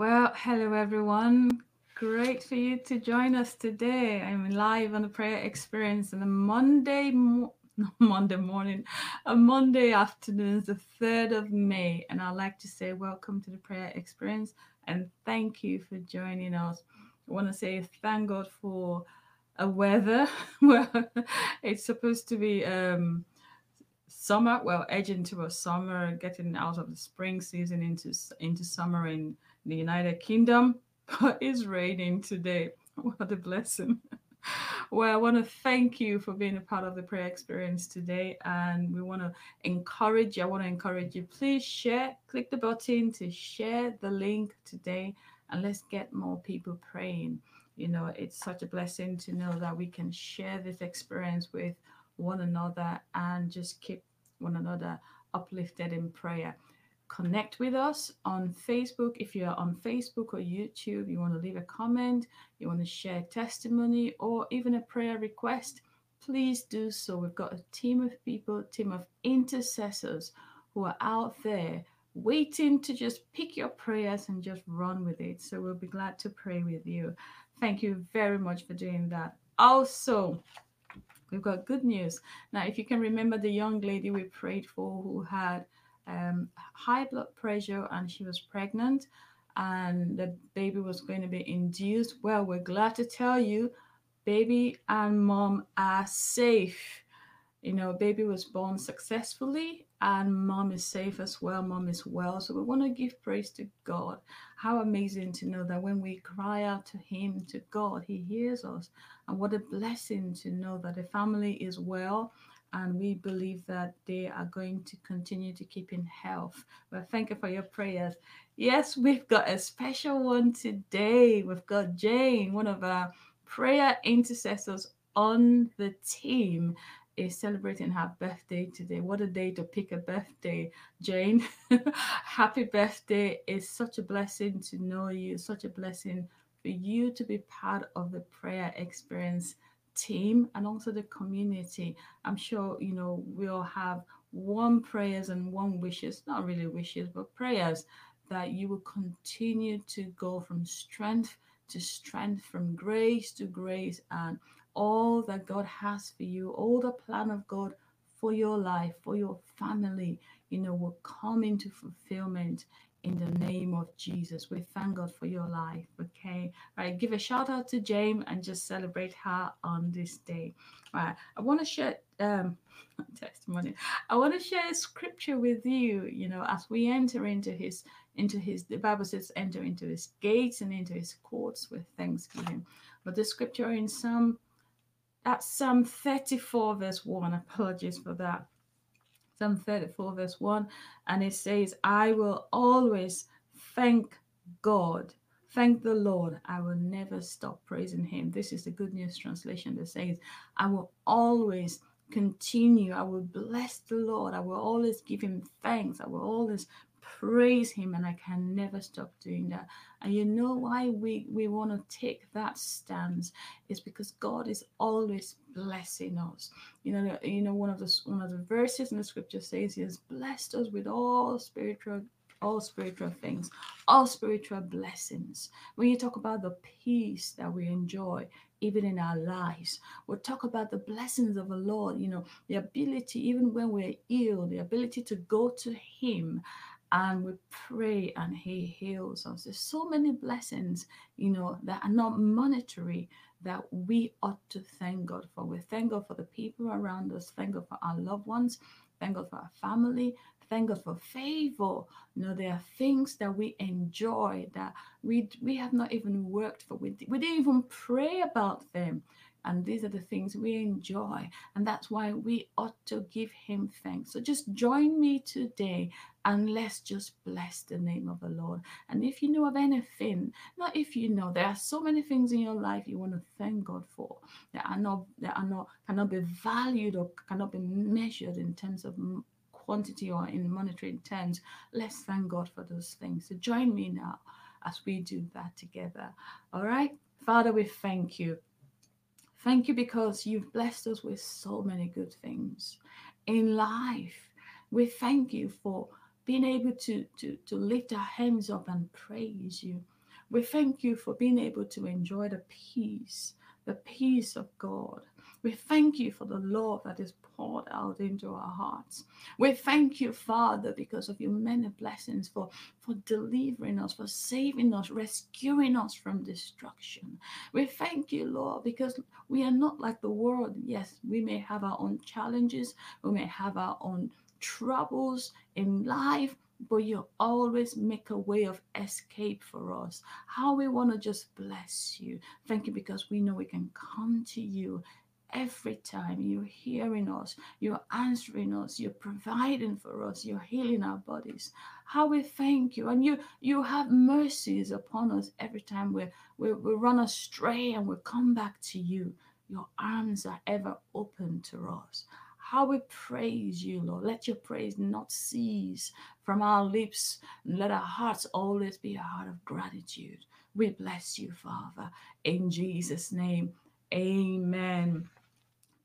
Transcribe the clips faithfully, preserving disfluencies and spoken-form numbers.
Well, hello everyone. Great for you to join us today. I'm live on the Prayer Experience on a Monday, mo not Monday morning, a Monday afternoon, the third of May. And I'd like to say welcome to the Prayer Experience and thank you for joining us. I want to say thank God for a weather. Well, it's supposed to be um, summer, well, edging towards summer, getting out of the spring season into, into summer in the United Kingdom, but it's raining today. What a blessing. Well, I want to thank you for being a part of the Prayer Experience today, and we want to encourage you. I want to encourage you, please share, click the button to share the link today, and let's get more people praying. You know, it's such a blessing to know that we can share this experience with one another and just keep one another uplifted in prayer. Connect with us on Facebook. If you're on Facebook or YouTube, you want to leave a comment, you want to share testimony or even a prayer request, please do so. We've got a team of people, team of intercessors who are out there waiting to just pick your prayers and just run with it. So we'll be glad to pray with you. Thank you very much for doing that. Also, we've got good news. Now, if you can remember the young lady we prayed for who had um high blood pressure and she was pregnant and the baby was going to be induced, well, we're glad to tell you baby and mom are safe. You know, baby was born successfully and mom is safe as well. Mom is well. So we want to give praise to God. How amazing to know that when we cry out to him, to God, he hears us. And what a blessing to know that the family is well. And we believe that they are going to continue to keep in health. Well, thank you for your prayers. Yes, we've got a special one today. We've got Jane, one of our prayer intercessors on the team, is celebrating her birthday today. What a day to pick a birthday, Jane. Happy birthday. It's such a blessing to know you. Such a blessing for you to be part of the Prayer Experience team and also the community. I'm sure, you know, we'll have warm prayers and warm wishes, not really wishes, but prayers that you will continue to go from strength to strength, from grace to grace, and all that God has for you, all the plan of God for your life, for your family, you know, will come into fulfillment in the name of Jesus. We thank God for your life, okay? All right, give a shout out to Jane and just celebrate her on this day. All right, I want to share um, testimony. I want to share scripture with you, you know, as we enter into his, into his, the Bible says, enter into his gates and into his courts with thanksgiving. But the scripture in Psalm, that's Psalm thirty-four verse one, apologies for that. Psalm thirty-four verse one, and it says, I will always thank God, thank the Lord. I will never stop praising him. This is the Good News translation that says, I will always continue. I will bless the Lord. I will always give him thanks. I will always praise him, and I can never stop doing that. And you know why we we want to take that stance is because God is always blessing us. You know, you know one of the one of the verses in the scripture says he has blessed us with all spiritual all spiritual things, all spiritual blessings. When you talk about the peace that we enjoy even in our lives, we'll talk about the blessings of the Lord, you know, the ability, even when we're ill, the ability to go to him and we pray and he heals us. There's so many blessings, you know, that are not monetary that we ought to thank God for. We thank God for the people around us, thank God for our loved ones, thank God for our family, thank God for favor. You know, there are things that we enjoy that we we have not even worked for. We, we didn't even pray about them. And these are the things we enjoy. And that's why we ought to give him thanks. So just join me today and let's just bless the name of the Lord. And if you know of anything, not if you know, there are so many things in your life you want to thank God for that are not, that are not, cannot be valued or cannot be measured in terms of quantity or in monetary terms. Let's thank God for those things. So join me now as we do that together. All right. Father, we thank you. Thank you because you've blessed us with so many good things in life. We thank you for being able to, to, to lift our hands up and praise you. We thank you for being able to enjoy the peace, the peace of God. We thank you for the love that is poured out into our hearts. We thank you, Father, because of your many blessings, for, for delivering us, for saving us, rescuing us from destruction. We thank you, Lord, because we are not like the world. Yes, we may have our own challenges. We may have our own troubles in life, but you always make a way of escape for us. How we want to just bless you. Thank you because we know we can come to you every time. You're hearing us, you're answering us, you're providing for us, you're healing our bodies. How we thank you. And you you have mercies upon us every time we, we, we run astray and we come back to you. Your arms are ever open to us. How we praise you, Lord. Let your praise not cease from our lips. And let our hearts always be a heart of gratitude. We bless you, Father. In Jesus' name, amen.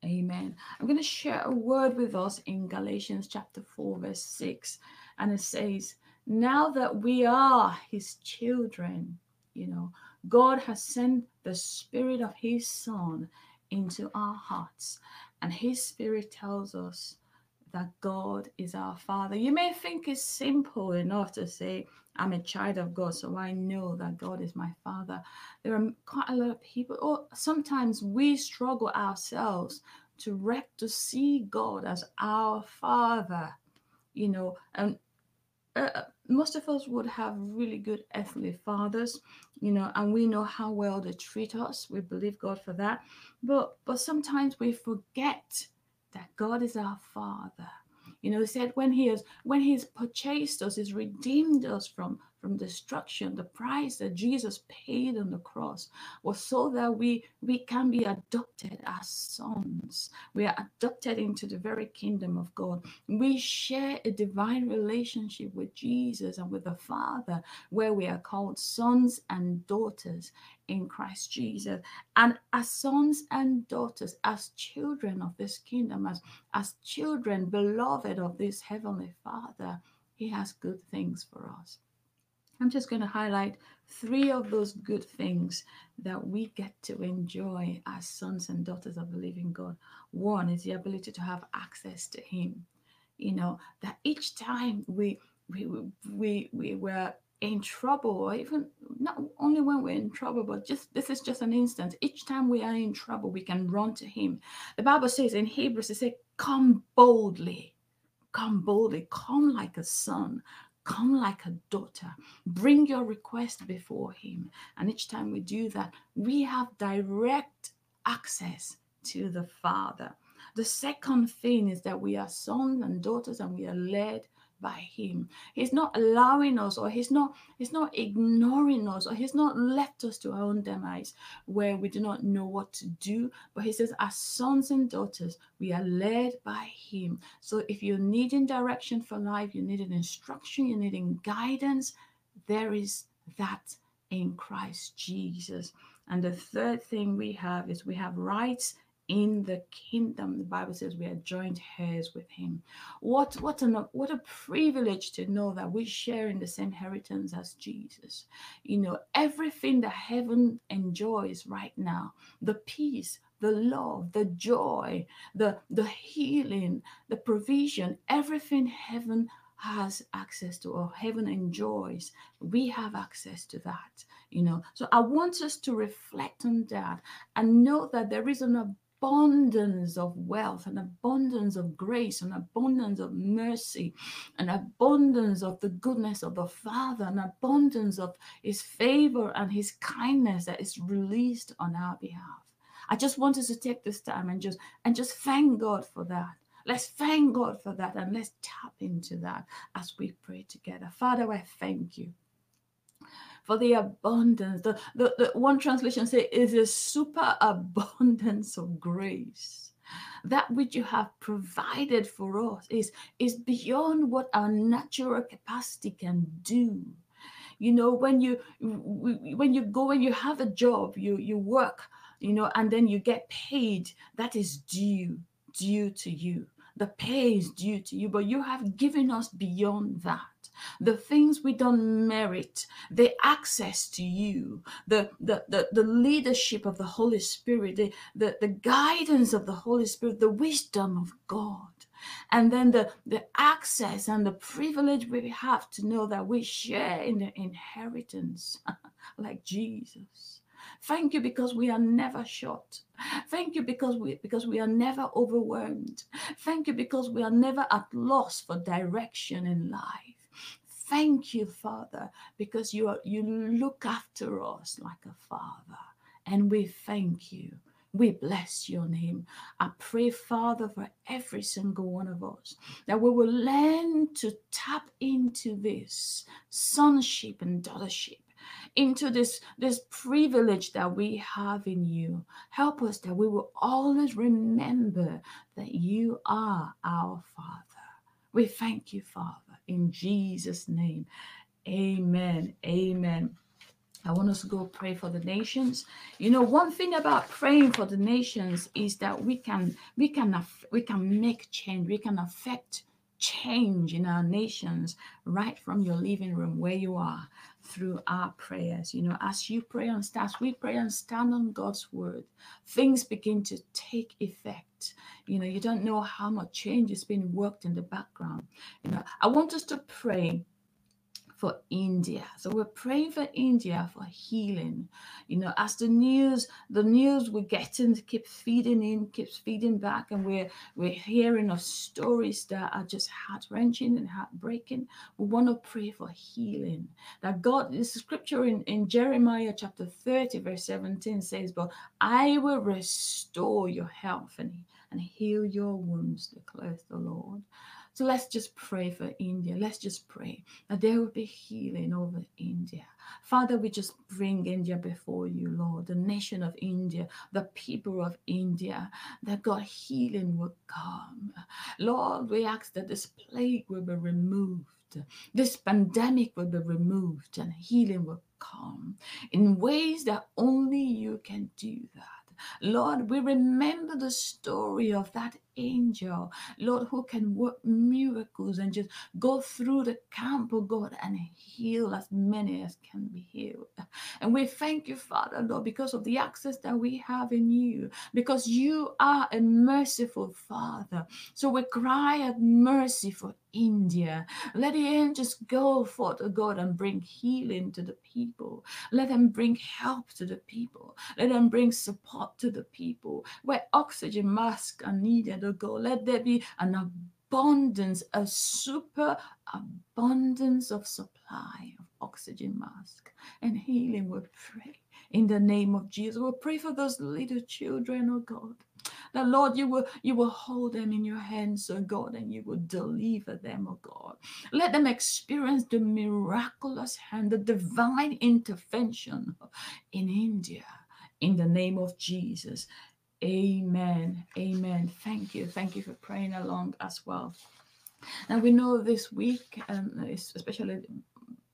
Amen. I'm going to share a word with us in Galatians chapter four, verse six. And it says, now that we are his children, you know, God has sent the Spirit of his Son into our hearts. And his Spirit tells us that God is our Father. You may think it's simple enough to say, I'm a child of God, so I know that God is my Father. There are quite a lot of people, or sometimes we struggle ourselves to rec- to see God as our Father, you know, and Uh, most of us would have really good earthly fathers, you know, and we know how well they treat us. We believe God for that. But but sometimes we forget that God is our Father. You know, he said when he has when he's purchased us, he's redeemed us from, from destruction. The price that Jesus paid on the cross was so that we we can be adopted as sons. We are adopted into the very kingdom of God. We share a divine relationship with Jesus and with the Father, where we are called sons and daughters in Christ Jesus. And as sons and daughters, as children of this kingdom, as, as children beloved of this heavenly Father, he has good things for us. I'm just going to highlight three of those good things that we get to enjoy as sons and daughters of the living God. One is the ability to have access to him. You know, that each time we we we we were in trouble, or even not only when we're in trouble, but just this is just an instance. Each time we are in trouble, we can run to him. The Bible says in Hebrews, it says, come boldly, come boldly, come like a son. Come like a daughter, bring your request before him. And each time we do that, we have direct access to the Father. The second thing is that we are sons and daughters and we are led by him. He's not allowing us, or he's not he's not ignoring us, or he's not left us to our own demise where we do not know what to do. But he says, as sons and daughters, we are led by him. So if you're needing direction for life, you need an instruction, you need guidance, there is that in Christ Jesus. And the third thing we have is we have rights in the kingdom. The Bible says we are joint heirs with him. What what a what a privilege to know that we share in the same inheritance as Jesus. You know, everything that heaven enjoys right now, the peace, the love, the joy, the the healing, the provision, everything heaven has access to, or heaven enjoys, we have access to that. You know, so I want us to reflect on that and know that there is an abundance abundance of wealth, an abundance of grace, an abundance of mercy, an abundance of the goodness of the Father, an abundance of his favor and his kindness that is released on our behalf. I just want us to take this time and just and just thank God for that. Let's thank God for that, and let's tap into that as we pray together. Father, I thank you for the abundance. The, the, the one translation says, is a super abundance of grace. That which you have provided for us is, is beyond what our natural capacity can do. You know, when you when you go and you have a job, you, you work, you know, and then you get paid, that is due, due to you. the pay is due to you, but you have given us beyond that. The things we don't merit, the access to you, the, the, the, the leadership of the Holy Spirit, the, the, the guidance of the Holy Spirit, the wisdom of God. And then the, the access and the privilege we have to know that we share in the inheritance like Jesus. Thank you because we are never short. Thank you because we because we are never overwhelmed. Thank you because we are never at loss for direction in life. Thank you, Father, because you are, you look after us like a father, and we thank you. We bless your name. I pray, Father, for every single one of us, that we will learn to tap into this sonship and daughtership, into this, this privilege that we have in you. Help us that we will always remember that you are our Father. We thank you, Father, in Jesus' name. Amen. Amen. I want us to go pray for the nations. You know, one thing about praying for the nations is that we can we can aff- we can make change. We can affect change in our nations right from your living room where you are through our prayers. You know, as you pray and stand, as we pray and stand on God's word, things begin to take effect. You know, you don't know how much change has been worked in the background. You know, I want us to pray for India. So we're praying for India for healing. You know, as the news, the news we're getting keeps feeding in, keeps feeding back, and we're we're hearing of stories that are just heart-wrenching and heartbreaking. We want to pray for healing. That God, this scripture in, in Jeremiah chapter thirty, verse seventeen says, "But I will restore your health and, and heal your wounds, declares the Lord." So let's just pray for India. Let's just pray that there will be healing over India. Father, we just bring India before you, Lord, the nation of India, the people of India, that God, healing will come. Lord, we ask that this plague will be removed. This pandemic will be removed and healing will come in ways that only you can do that. Lord, we remember the story of that angel, Lord, who can work miracles and just go through the camp, oh God, and heal as many as can be healed. And we thank you, Father, Lord, because of the access that we have in you, because you are a merciful Father. So we cry out mercy for India. Let the angels go forth, oh God, and bring healing to the people. Let them bring help to the people. Let them bring support to the people. Where oxygen masks are needed, oh God, let there be an abundance, a super abundance of supply of oxygen masks and healing. We pray in the name of Jesus. We pray for those little children, oh God. That, Lord, you will, you will hold them in your hands, oh God, and you will deliver them, oh God. Let them experience the miraculous hand, the divine intervention in India, in the name of Jesus. Amen. Amen. Thank you. Thank you for praying along as well. And we know this week, um, especially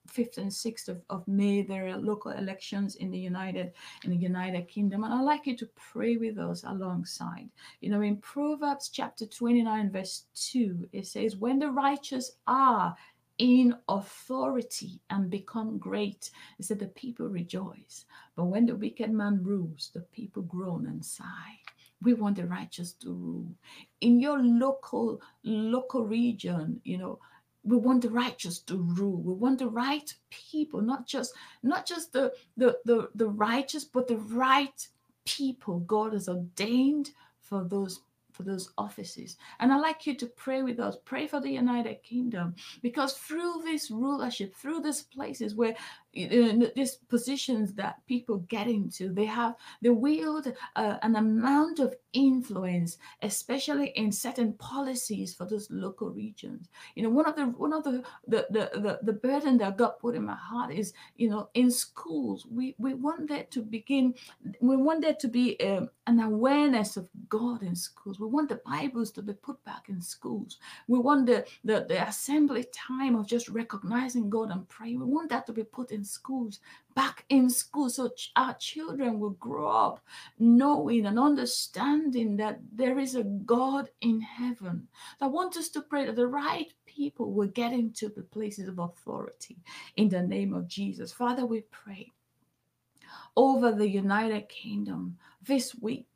fifth and sixth of, of May, there are local elections in the United in the United Kingdom, and I'd like you to pray with us alongside. You know, in Proverbs chapter twenty-nine, verse two, it says, "When the righteous are in authority and become great," it said, "the people rejoice. But when the wicked man rules, the people groan and sigh." We want the righteous to rule in your local local region. You know, we want the righteous to rule. We want the right people, not just not just the, the, the, the righteous, but the right people God has ordained for those for those offices. And I'd like you to pray with us. Pray for the United Kingdom, because through this rulership, through these places where in these positions that people get into, they have they wield uh, an amount of influence, especially in certain policies for those local regions. You know, one of the one of the the the, the, the burden that God put in my heart is, you know, in schools we we want there to begin we want there to be um, an awareness of God in schools. We want the Bibles to be put back in schools. We want the the, the assembly time of just recognizing God and praying. We want that to be put in in schools, back in school, so ch- our children will grow up knowing and understanding that there is a God in heaven. So I want us to pray that the right people will get into the places of authority in the name of Jesus. Father, we pray over the United Kingdom this week,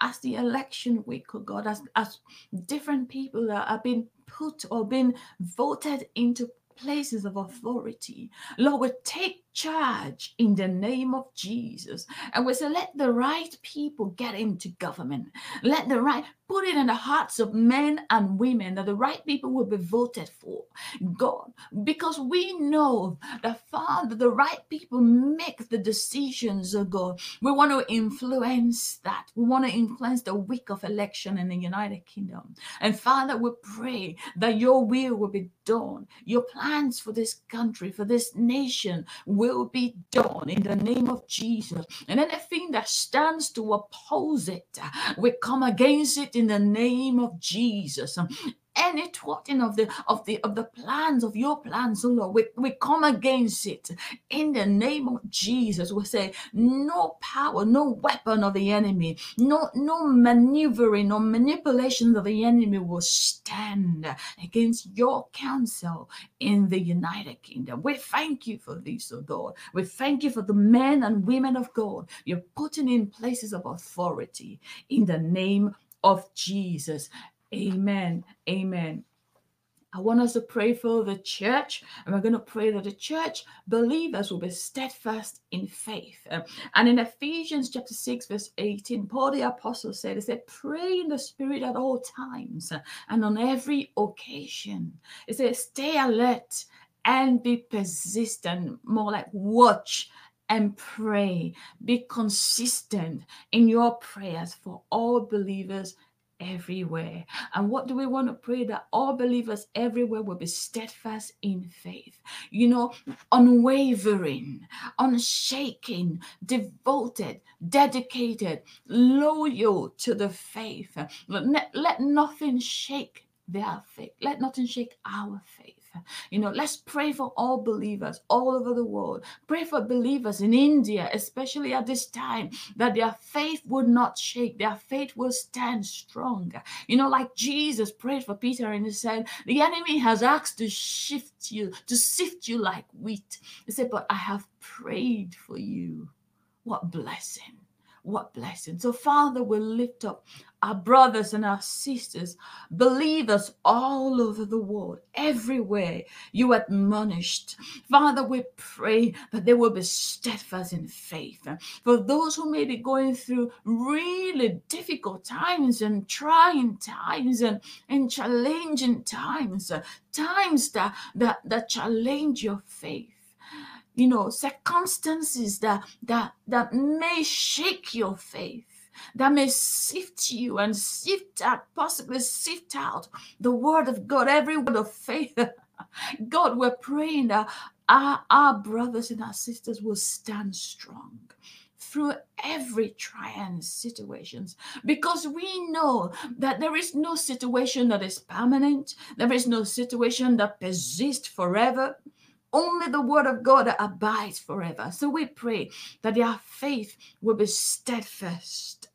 as the election week, oh God, as, as different people are, are being put or being voted into places of authority. Lord, we take charge in the name of Jesus. And we say, let the right people get into government. Let the right, put it in the hearts of men and women that the right people will be voted for, God. Because we know that, Father, the right people make the decisions, oh God. We want to influence that. We want to influence the week of election in the United Kingdom. And Father, we pray that your will will be done. Your plans for this country, for this nation, will be done in the name of Jesus. And anything that stands to oppose it, we come against it in the name of Jesus. Any thwarting of the of the of the plans of your plans, oh Lord, we, we come against it in the name of Jesus. We say no power, no weapon of the enemy, no no maneuvering or manipulation of the enemy will stand against your counsel in the United Kingdom. We thank you for this, oh God. We thank you for the men and women of God you're putting in places of authority in the name of Jesus. Amen. Amen. I want us to pray for the church, and we're going to pray that the church believers will be steadfast in faith. And in Ephesians chapter six, verse eighteen, Paul the apostle said, he said, pray in the spirit at all times and on every occasion. He said, stay alert and be persistent, more like watch and pray. Be consistent in your prayers for all believers everywhere. And what do we want to pray? That all believers everywhere will be steadfast in faith, you know, unwavering, unshaking, devoted, dedicated, loyal to the faith. Let, let nothing shake their faith. Let nothing shake our faith. You know, let's pray for all believers all over the world. Pray for believers in India, especially at this time, that their faith would not shake. Their faith will stand strong. You know, like Jesus prayed for Peter and he said, the enemy has asked to shift you, to sift you like wheat. He said, but I have prayed for you. What blessing. What blessing. So, Father, we lift up our brothers and our sisters, believers all over the world, everywhere you admonished. Father, we pray that they will be steadfast in faith. For those who may be going through really difficult times and trying times and, and challenging times, times that, that, that challenge your faith. You know, circumstances that that that may shake your faith, that may sift you and sift out, possibly sift out the word of God, every word of faith. God, we're praying that our, our brothers and our sisters will stand strong through every trial and situations, because we know that there is no situation that is permanent. There is no situation that persists forever. Only the word of God abides forever. So we pray that their faith will be steadfast,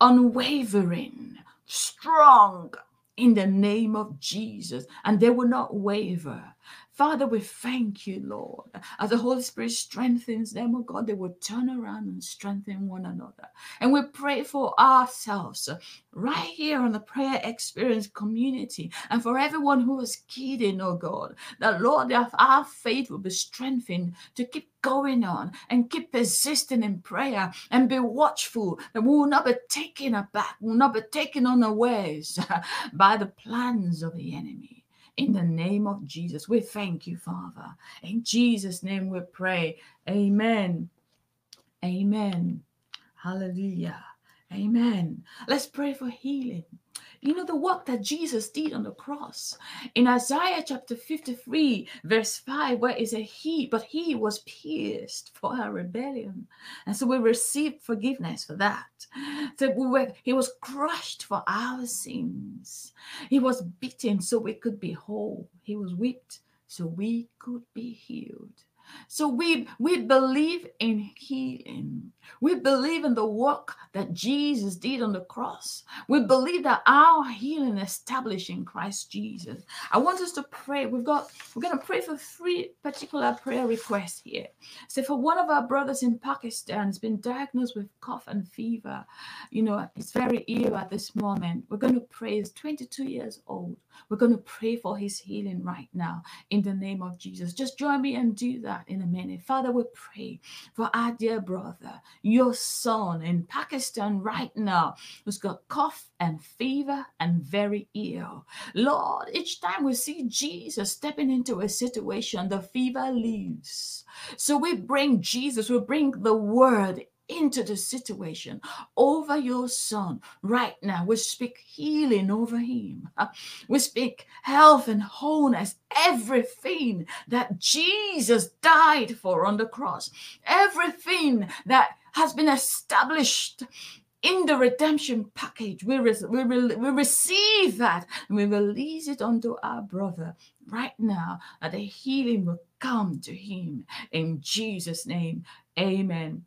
unwavering, strong in the name of Jesus, and they will not waver. Father, we thank you, Lord. As the Holy Spirit strengthens them, oh God, they will turn around and strengthen one another. And we pray for ourselves right here on the Prayer Experience community and for everyone who is kidding, oh God, that, Lord, that our faith will be strengthened to keep going on and keep persisting in prayer and be watchful, that we will not be taken aback, we will not be taken unawares by the plans of the enemy. In the name of Jesus, we thank you, Father. In Jesus' name we pray. Amen. Amen. Hallelujah. Amen. Let's pray for healing. You know, the work that Jesus did on the cross. In Isaiah chapter fifty-three, verse five, where it says, he, but he was pierced for our rebellion. And so we received forgiveness for that. So we were, he was crushed for our sins. He was beaten so we could be whole. He was whipped so we could be healed. So we, we believe in healing. We believe in the work that Jesus did on the cross. We believe that our healing is established in Christ Jesus. I want us to pray. We've got, we're going to pray for three particular prayer requests here. So for one of our brothers in Pakistan has been diagnosed with cough and fever. You know, he's very ill at this moment. We're going to pray. He's twenty-two years old. We're going to pray for his healing right now in the name of Jesus. Just join me and do that in a minute. Father, we pray for our dear brother, your son in Pakistan right now, who's got cough and fever and very ill. Lord, each time we see Jesus stepping into a situation, the fever leaves. So we bring Jesus, we bring the word into the situation over your son right now. We speak healing over him. We speak health and wholeness, everything that Jesus died for on the cross, everything that has been established in the redemption package. We, re we, re we receive that and we release it unto our brother right now, that the healing will come to him in Jesus' name. Amen.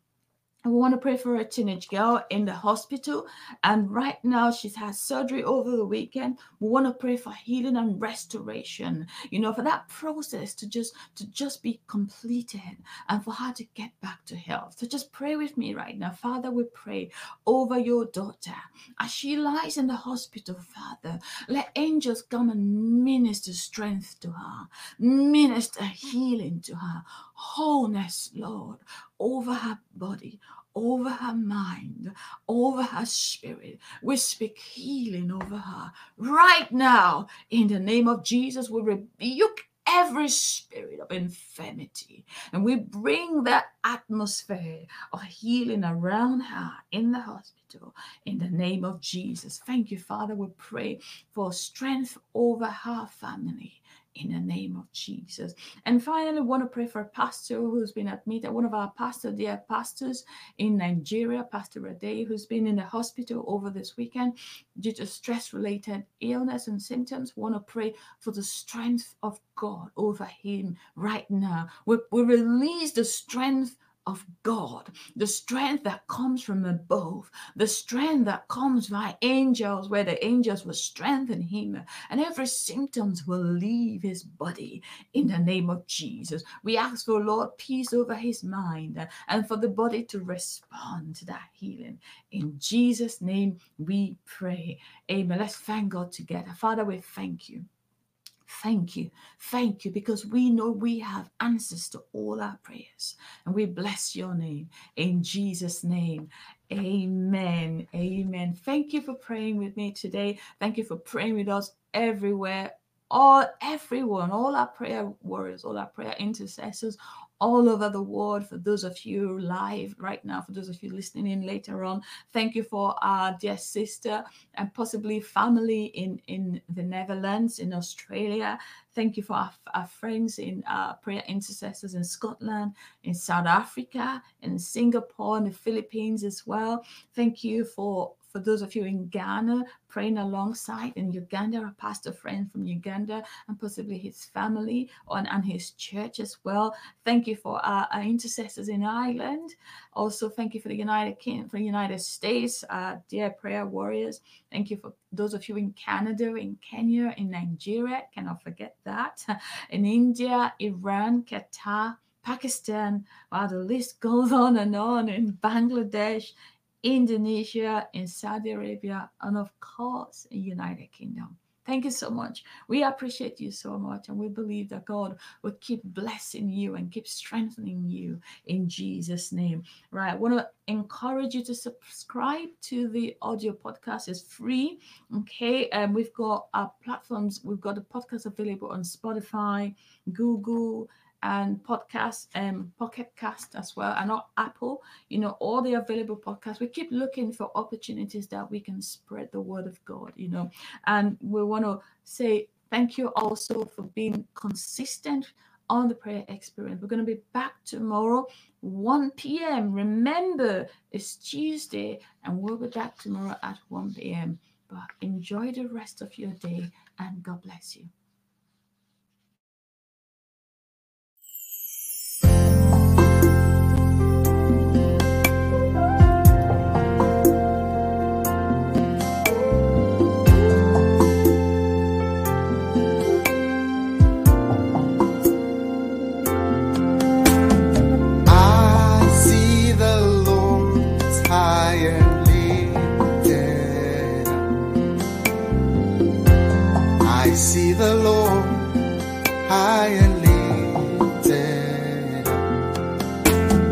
We want to pray for a teenage girl in the hospital, and right now she's had surgery over the weekend. We want to pray for healing and restoration, you know, for that process to just to just be completed and for her to get back to health. So just pray with me right now. Father, we pray over your daughter as she lies in the hospital. Father, let angels come and minister strength to her, minister healing to her, wholeness, Lord, over her body, over her mind, over her spirit. We speak healing over her right now. In the name of Jesus, we rebuke every spirit of infirmity, and we bring that atmosphere of healing around her in the hospital in the name of Jesus. Thank you, Father. We pray for strength over her family in the name of Jesus. And finally, we want to pray for a pastor who's been admitted, one of our pastor, dear pastors in Nigeria, Pastor Ade, who's been in the hospital over this weekend due to stress-related illness and symptoms. We want to pray for the strength of God over him right now. We, we release the strength of God, the strength that comes from above, the strength that comes by angels, where the angels will strengthen him, and every symptoms will leave his body in the name of Jesus. We ask for, Lord, peace over his mind and for the body to respond to that healing. In Jesus' name we pray. Amen. Let's thank God together. Father, we thank you. Thank you. Thank you, because we know we have answers to all our prayers. And we bless your name in Jesus' name. Amen. Amen. Thank you for praying with me today. Thank you for praying with us everywhere. All, everyone, all our prayer warriors, all our prayer intercessors, all over the world. For those of you live right now, for those of you listening in later on, thank you for our dear sister and possibly family in, in the Netherlands, in Australia. Thank you for our, our friends in uh, prayer intercessors in Scotland, in South Africa, in Singapore, in the Philippines as well. Thank you for For those of you in Ghana, praying alongside in Uganda, a pastor friend from Uganda and possibly his family on, and his church as well. Thank you for our, our intercessors in Ireland. Also, thank you for the United Kingdom, for the United States, uh, dear prayer warriors. Thank you for those of you in Canada, in Kenya, in Nigeria. Cannot forget that. In India, Iran, Qatar, Pakistan. Wow, the list goes on and on. In Bangladesh, Indonesia, in Saudi Arabia, and of course, in United Kingdom. Thank you so much. We appreciate you so much, and we believe that God will keep blessing you and keep strengthening you in Jesus' name. Right, I want to encourage you to subscribe to the audio podcast. It's free, okay? And we've got our platforms. We've got the podcast available on Spotify, Google, and podcasts, um, Pocket Cast as well, and not Apple, you know, all the available podcasts. We keep looking for opportunities that we can spread the word of God, you know. And we want to say thank you also for being consistent on the prayer experience. We're going to be back tomorrow, one p m Remember, it's Tuesday, and we'll be back tomorrow at one p m But enjoy the rest of your day, and God bless you. I see the Lord high and lifted up,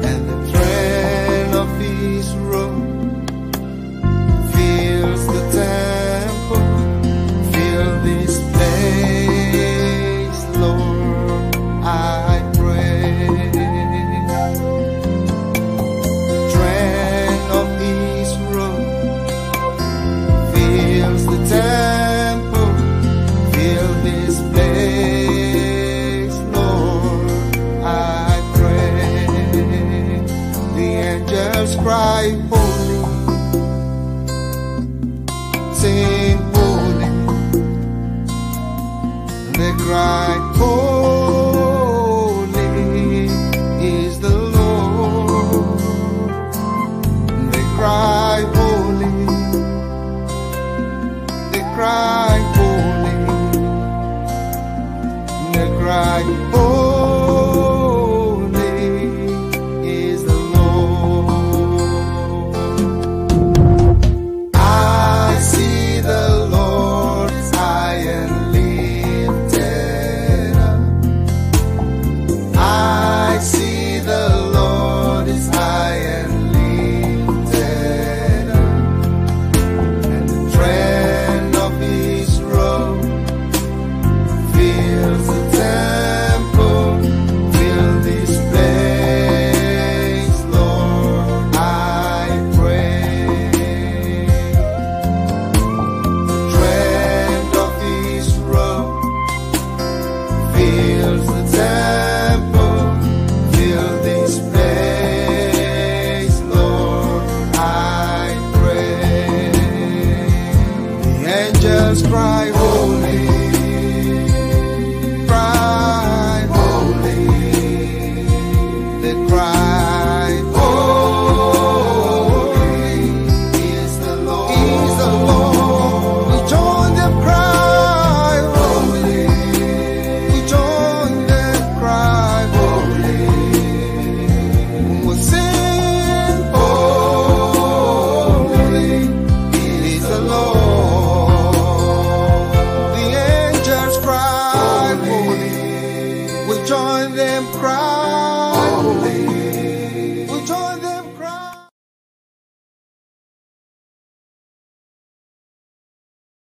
and the train of His robe fills the temple. Fill this place, Lord, I pray. Train of His robe fills the temple. Cry holy, sing holy. They cry holy is the Lord. They cry holy. They cry holy. They cry holy. Cry.